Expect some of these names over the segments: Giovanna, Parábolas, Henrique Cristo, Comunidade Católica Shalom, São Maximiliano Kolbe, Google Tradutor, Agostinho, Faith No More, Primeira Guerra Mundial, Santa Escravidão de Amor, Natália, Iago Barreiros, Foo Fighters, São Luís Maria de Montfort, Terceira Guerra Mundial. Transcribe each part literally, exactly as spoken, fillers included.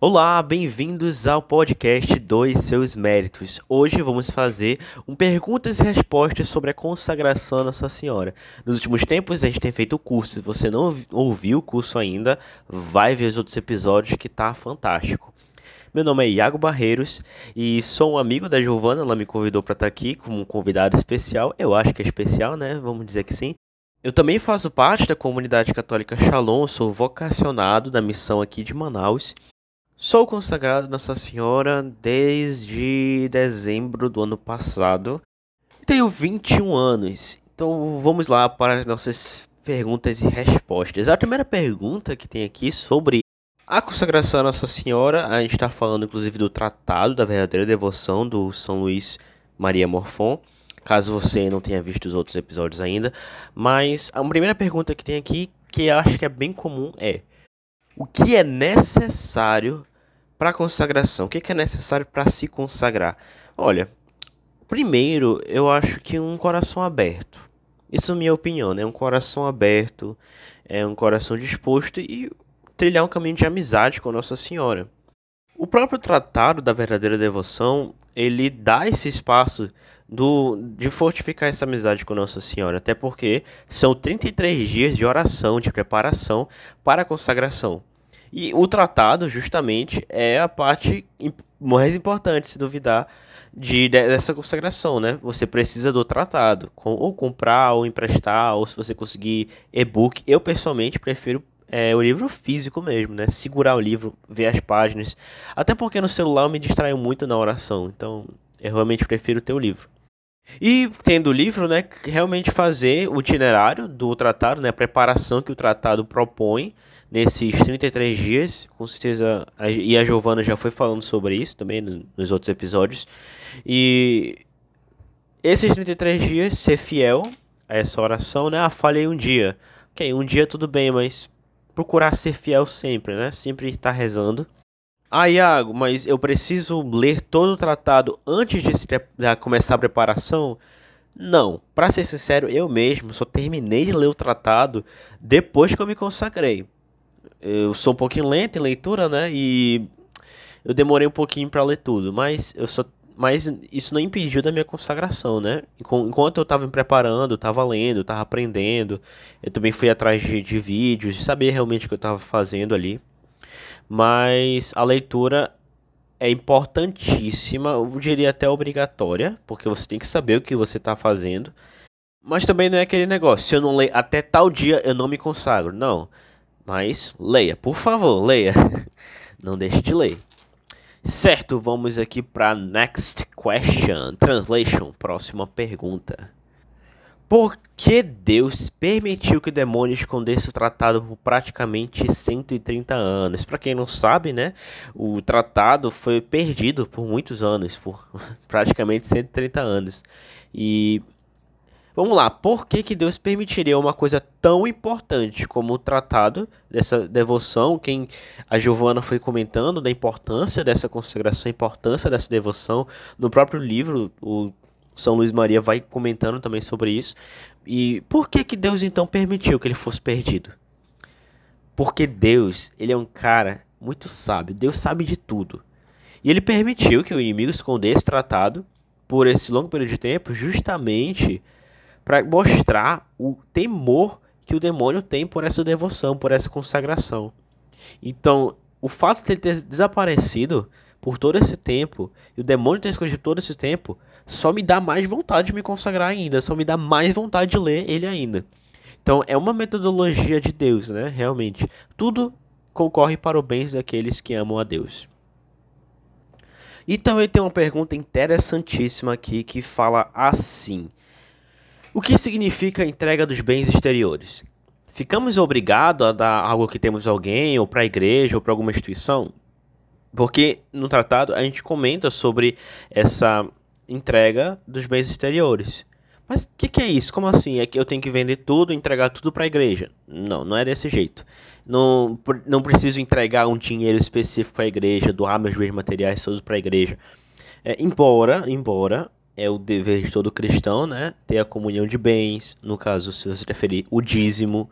Olá, bem-vindos ao podcast Dois Seus Méritos. Hoje vamos fazer um perguntas e respostas sobre a consagração à Nossa Senhora. Nos últimos tempos a gente tem feito cursos. Se você não ouviu o curso ainda, vai ver os outros episódios que tá fantástico. Meu nome é Iago Barreiros e sou um amigo da Giovanna. Ela me convidou para estar aqui como um convidado especial. Eu acho que é especial, né? Vamos dizer que sim. Eu também faço parte da Comunidade Católica Shalom, sou vocacionado da missão aqui de Manaus. Sou consagrado a Nossa Senhora desde dezembro do ano passado. Tenho vinte e um anos. Então vamos lá para as nossas perguntas e respostas. A primeira pergunta que tem aqui sobre a consagração à Nossa Senhora. A gente está falando inclusive do Tratado da Verdadeira Devoção do São Luís Maria de Montfort, caso você não tenha visto os outros episódios ainda. Mas a primeira pergunta que tem aqui, que eu acho que é bem comum, é: o que é necessário para a consagração? O que é necessário para se consagrar? Olha, primeiro eu acho que um coração aberto. Isso é minha opinião, né? Um coração aberto, é um coração disposto e trilhar um caminho de amizade com Nossa Senhora. O próprio Tratado da Verdadeira Devoção, ele dá esse espaço do, de fortificar essa amizade com Nossa Senhora, até porque são trinta e três dias de oração, de preparação para a consagração. E o tratado, justamente, é a parte mais importante, se duvidar, de, dessa consagração, né? Você precisa do tratado, com, ou comprar, ou emprestar, ou se você conseguir e-book. Eu, pessoalmente, prefiro é, o livro físico mesmo, né? Segurar o livro, ver as páginas. Até porque no celular eu me distraio muito na oração, então eu realmente prefiro ter o livro. E tendo o livro, né, realmente fazer o itinerário do tratado, né, a preparação que o tratado propõe nesses trinta e três dias, com certeza, a, e a Giovanna já foi falando sobre isso também no, nos outros episódios. E esses trinta e três dias, ser fiel a essa oração, né, ah, falhei um dia, ok, um dia tudo bem, mas procurar ser fiel sempre, né, sempre estar rezando. Ah, Iago, mas eu preciso ler todo o tratado antes de, se, de começar a preparação? Não, para ser sincero, eu mesmo só terminei de ler o tratado depois que eu me consagrei. Eu sou um pouquinho lento em leitura, né? E eu demorei um pouquinho para ler tudo, mas, eu só, mas isso não impediu da minha consagração, né? Enquanto eu estava me preparando, estava lendo, estava aprendendo, eu também fui atrás de, de vídeos, de saber realmente o que eu estava fazendo ali. Mas a leitura é importantíssima, eu diria até obrigatória, porque você tem que saber o que você está fazendo. Mas também não é aquele negócio, se eu não ler até tal dia eu não me consagro, não. Mas leia, por favor, leia, não deixe de ler. Certo, vamos aqui para next question, translation, próxima pergunta. Por que Deus permitiu que o demônio escondesse o tratado por praticamente cento e trinta anos? Para quem não sabe, né, o tratado foi perdido por muitos anos, por praticamente cento e trinta anos. E vamos lá, por que, que Deus permitiria uma coisa tão importante como o tratado dessa devoção? Quem a Giovanna foi comentando da importância dessa consagração, a importância dessa devoção, no próprio livro, o São Luís Maria vai comentando também sobre isso. E por que, que Deus então permitiu que ele fosse perdido? Porque Deus, ele é um cara muito sábio. Deus sabe de tudo. E ele permitiu que o inimigo escondesse o tratado por esse longo período de tempo, justamente para mostrar o temor que o demônio tem por essa devoção, por essa consagração. Então, o fato de ele ter desaparecido por todo esse tempo, e o demônio ter escondido todo esse tempo, só me dá mais vontade de me consagrar ainda, só me dá mais vontade de ler ele ainda. Então é uma metodologia de Deus, né? Realmente, tudo concorre para o bem daqueles que amam a Deus. E também tem uma pergunta interessantíssima aqui que fala assim: o que significa a entrega dos bens exteriores? Ficamos obrigados a dar algo que temos a alguém, ou para a igreja, ou para alguma instituição? Porque no tratado a gente comenta sobre essa entrega dos bens exteriores. Mas o que, que é isso? Como assim? É que eu tenho que vender tudo, entregar tudo para a igreja? Não, não é desse jeito. Não, não preciso entregar um dinheiro específico para a igreja, doar meus bens materiais todos para a igreja. É, embora, embora, é o dever de todo cristão, né? Ter a comunhão de bens, no caso, se você preferir, o dízimo.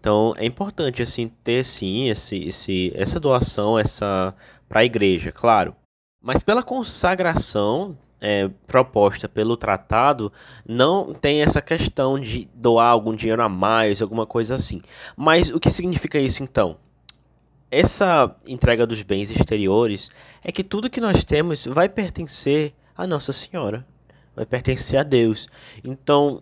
Então, é importante, assim, ter, sim, esse, esse, essa doação, essa para a Igreja, claro. Mas pela consagração é, proposta pelo tratado, não tem essa questão de doar algum dinheiro a mais, alguma coisa assim. Mas o que significa isso então? Essa entrega dos bens exteriores é que tudo que nós temos vai pertencer a Nossa Senhora, vai pertencer a Deus. Então,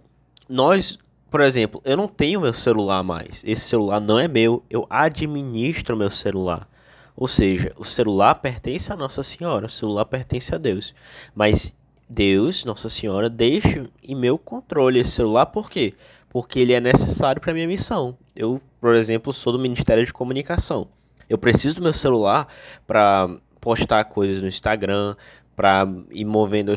nós, por exemplo, eu não tenho meu celular mais, esse celular não é meu, eu administro meu celular. Ou seja, o celular pertence a Nossa Senhora, o celular pertence a Deus. Mas Deus, Nossa Senhora, deixa em meu controle esse celular, por quê? Porque ele é necessário para a minha missão. Eu, por exemplo, sou do Ministério de Comunicação. Eu preciso do meu celular para postar coisas no Instagram, para ir movendo,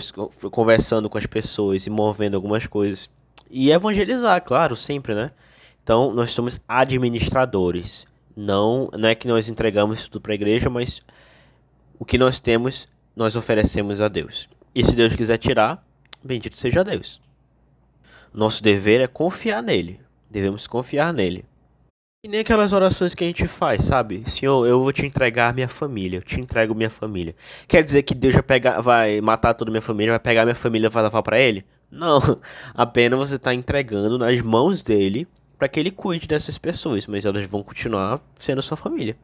conversando com as pessoas, ir movendo algumas coisas. E evangelizar, claro, sempre, né? Então, nós somos administradores. Não, não é que nós entregamos tudo para a Igreja, mas o que nós temos, nós oferecemos a Deus. E se Deus quiser tirar, bendito seja Deus. Nosso dever é confiar nele. Devemos confiar nele. E nem aquelas orações que a gente faz, sabe? Senhor, eu vou te entregar minha família, eu te entrego minha família. Quer dizer que Deus vai, pegar, vai matar toda a minha família, vai pegar minha família e vai levar para ele? Não, apenas você está entregando nas mãos dele para que ele cuide dessas pessoas, mas elas vão continuar sendo sua família.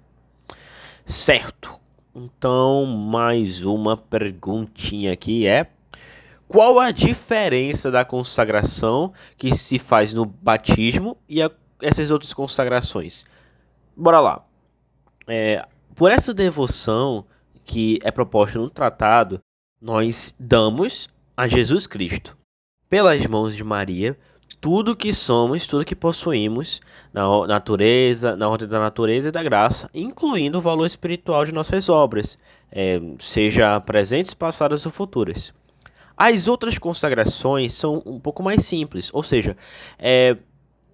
Certo, então mais uma perguntinha aqui é: qual a diferença da consagração que se faz no batismo e a essas outras consagrações? Bora lá. É, por essa devoção que é proposta no tratado, nós damos a Jesus Cristo, pelas mãos de Maria, tudo que somos, tudo que possuímos, na natureza, na ordem da natureza e da graça, incluindo o valor espiritual de nossas obras, é, seja presentes, passadas ou futuras. As outras consagrações são um pouco mais simples, ou seja, é...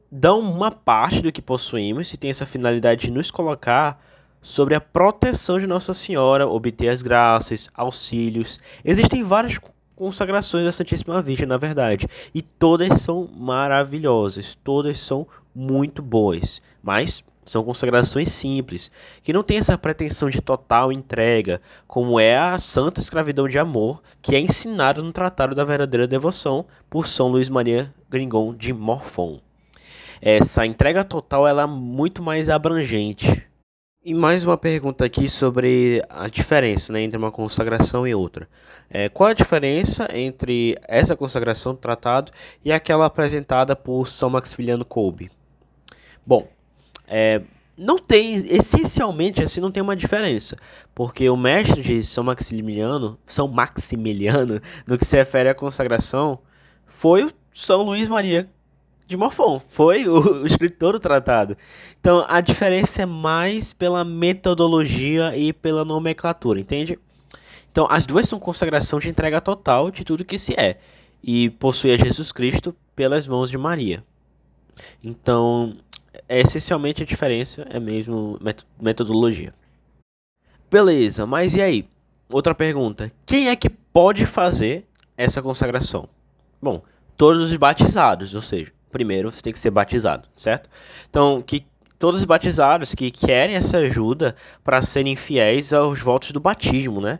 dão uma parte do que possuímos e tem essa finalidade de nos colocar sobre a proteção de Nossa Senhora, obter as graças, auxílios. Existem várias consagrações da Santíssima Virgem, na verdade, e todas são maravilhosas, todas são muito boas, mas são consagrações simples, que não tem essa pretensão de total entrega, como é a Santa Escravidão de Amor, que é ensinada no Tratado da Verdadeira Devoção por São Luís Maria de Montfort. Essa entrega total ela é muito mais abrangente. E mais uma pergunta aqui sobre a diferença, né, entre uma consagração e outra. É, qual a diferença entre essa consagração do tratado e aquela apresentada por São Maximiliano Kolbe? Bom, é, não tem, essencialmente assim, não tem uma diferença, porque o mestre de São Maximiliano, São Maximiliano, no que se refere à consagração, foi o São Luís Maria de Montfort, foi o escritor do tratado. Então, a diferença é mais pela metodologia e pela nomenclatura, entende? Então, as duas são consagração de entrega total de tudo que se é, e possui a Jesus Cristo pelas mãos de Maria. Então, essencialmente a diferença é mesmo metodologia. Beleza, mas e aí? Outra pergunta. Quem é que pode fazer essa consagração? Bom, todos os batizados, ou seja, primeiro você tem que ser batizado, certo? Então, que todos os batizados que querem essa ajuda para serem fiéis aos votos do batismo, né?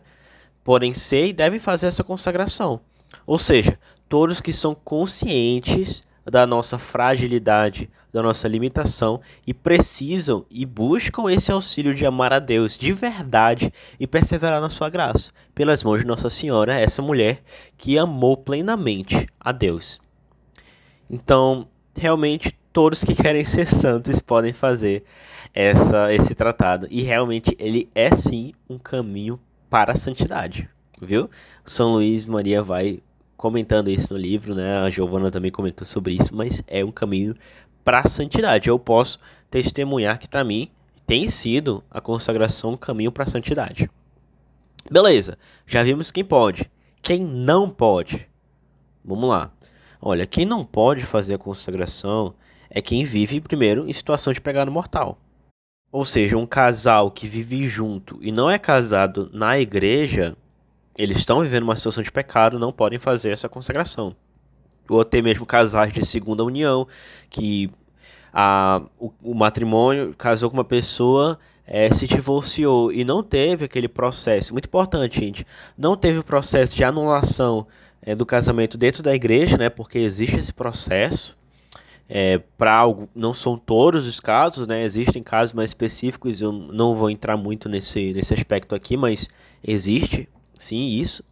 Podem ser e devem fazer essa consagração. Ou seja, todos que são conscientes da nossa fragilidade, da nossa limitação e precisam e buscam esse auxílio de amar a Deus de verdade e perseverar na sua graça, pelas mãos de Nossa Senhora, essa mulher que amou plenamente a Deus. Então, realmente, todos que querem ser santos podem fazer essa, esse tratado. E, realmente, ele é, sim, um caminho para a santidade, viu? São Luís Maria vai comentando isso no livro, né? A Giovanna também comentou sobre isso, mas é um caminho para a santidade. Eu posso testemunhar que, para mim, tem sido a consagração um caminho para a santidade. Beleza, já vimos quem pode. Quem não pode? Vamos lá. Olha, quem não pode fazer a consagração é quem vive, primeiro, em situação de pecado mortal. Ou seja, um casal que vive junto e não é casado na igreja, eles estão vivendo uma situação de pecado, não podem fazer essa consagração. Ou até mesmo casais de segunda união, que a, o, o matrimônio casou com uma pessoa é, se divorciou e não teve aquele processo, muito importante, gente, não teve o processo de anulação é, do casamento dentro da igreja, né, porque existe esse processo, é, para algo, não são todos os casos, né, existem casos mais específicos, eu não vou entrar muito nesse, nesse aspecto aqui, mas existe, sim, isso.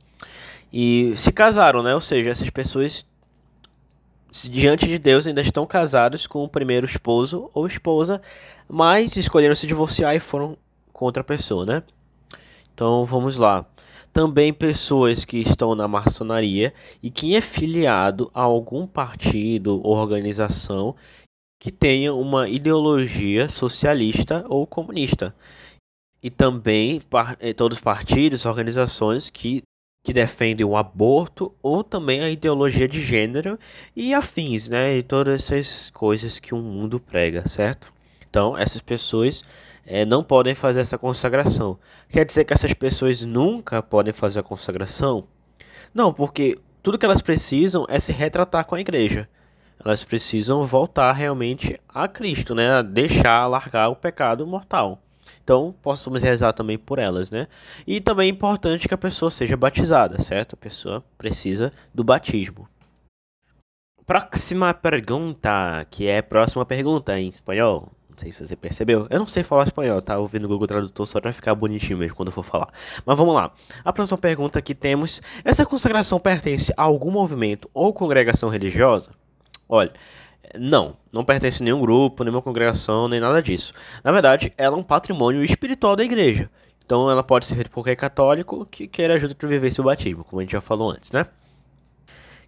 E se casaram, né? Ou seja, essas pessoas diante de Deus ainda estão casados com o primeiro esposo ou esposa, mas escolheram se divorciar e foram com outra pessoa, né? Então vamos lá. Também pessoas que estão na maçonaria e quem é filiado a algum partido ou organização que tenha uma ideologia socialista ou comunista. E também todos os partidos, organizações que que defendem o aborto ou também a ideologia de gênero e afins, né? E todas essas coisas que o mundo prega, certo? Então, essas pessoas é, não podem fazer essa consagração. Quer dizer que essas pessoas nunca podem fazer a consagração? Não, porque tudo que elas precisam é se retratar com a igreja. Elas precisam voltar realmente a Cristo, né? A deixar, largar o pecado mortal. Então, possamos rezar também por elas, né? E também é importante que a pessoa seja batizada, certo? A pessoa precisa do batismo. Próxima pergunta, que é próxima pergunta em espanhol. Não sei se você percebeu. Eu não sei falar espanhol, tá? Ouvindo o Google Tradutor só pra ficar bonitinho mesmo quando eu for falar. Mas vamos lá. A próxima pergunta que temos. Essa consagração pertence a algum movimento ou congregação religiosa? Olha... Não, não pertence a nenhum grupo, nenhuma congregação, nem nada disso. Na verdade, ela é um patrimônio espiritual da igreja. Então, ela pode ser feita por qualquer católico que queira ajuda para viver seu batismo, como a gente já falou antes, né?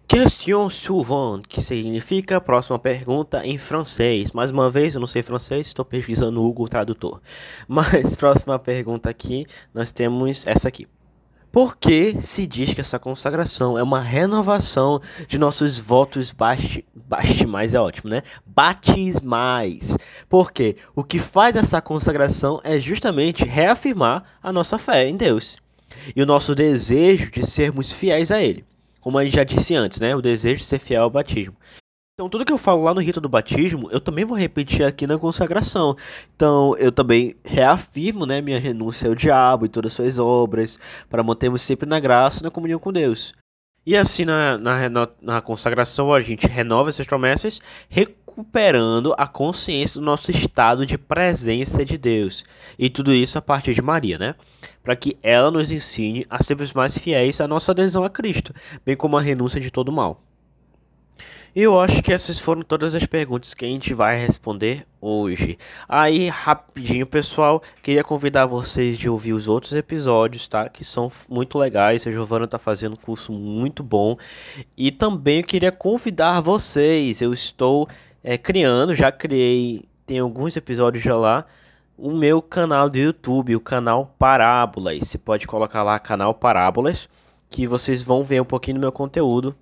Question suivante, que significa próxima pergunta em francês. Mais uma vez, eu não sei francês, estou pesquisando no Google Tradutor. Mas, próxima pergunta aqui, nós temos essa aqui. Por que se diz que essa consagração é uma renovação de nossos votos basti... bastimais é ótimo, né? Batismais. Porque o que faz essa consagração é justamente reafirmar a nossa fé em Deus. E o nosso desejo de sermos fiéis a Ele. Como a gente já disse antes, né? O desejo de ser fiel ao batismo. Então, tudo que eu falo lá no rito do batismo, eu também vou repetir aqui na consagração. Então, eu também reafirmo, né, minha renúncia ao diabo e todas as suas obras, para mantermos sempre na graça e na comunhão com Deus. E assim, na, na, na consagração, a gente renova essas promessas, recuperando a consciência do nosso estado de presença de Deus. E tudo isso a partir de Maria, né? Para que ela nos ensine a sermos mais fiéis à nossa adesão a Cristo, bem como a renúncia de todo o mal. E eu acho que essas foram todas as perguntas que a gente vai responder hoje. Aí, rapidinho, pessoal, queria convidar vocês de ouvir os outros episódios, tá? Que são muito legais, a Giovanna tá fazendo um curso muito bom. E também queria convidar vocês, eu estou é, criando, já criei, tem alguns episódios já lá, o meu canal do YouTube, o canal Parábolas. Você pode colocar lá, canal Parábolas, que vocês vão ver um pouquinho do meu conteúdo.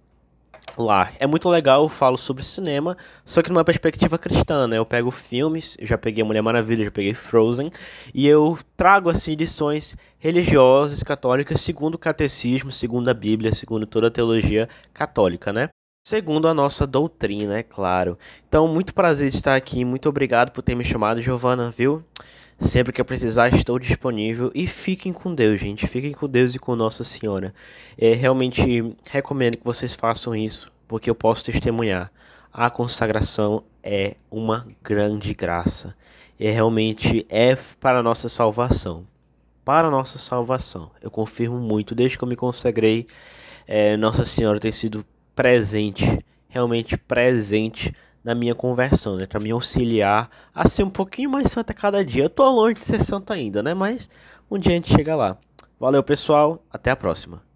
Lá. É muito legal, eu falo sobre cinema, só que numa perspectiva cristã, né? Eu pego filmes, eu já peguei Mulher Maravilha, já peguei Frozen, e eu trago, assim, lições religiosas, católicas, segundo o catecismo, segundo a Bíblia, segundo toda a teologia católica, né? Segundo a nossa doutrina, é claro. Então, muito prazer estar aqui, muito obrigado por ter me chamado, Giovanna, viu? Sempre que eu precisar, estou disponível. E fiquem com Deus, gente. Fiquem com Deus e com Nossa Senhora. É, realmente recomendo que vocês façam isso, porque eu posso testemunhar. A consagração é uma grande graça. E realmente é para a nossa salvação. Para a nossa salvação. Eu confirmo muito. Desde que eu me consagrei, é, Nossa Senhora tem sido presente. Realmente presente. Na minha conversão, né, para me auxiliar a ser um pouquinho mais santa cada dia. Eu tô longe de ser santa ainda, né, mas um dia a gente chega lá. Valeu, pessoal, até a próxima.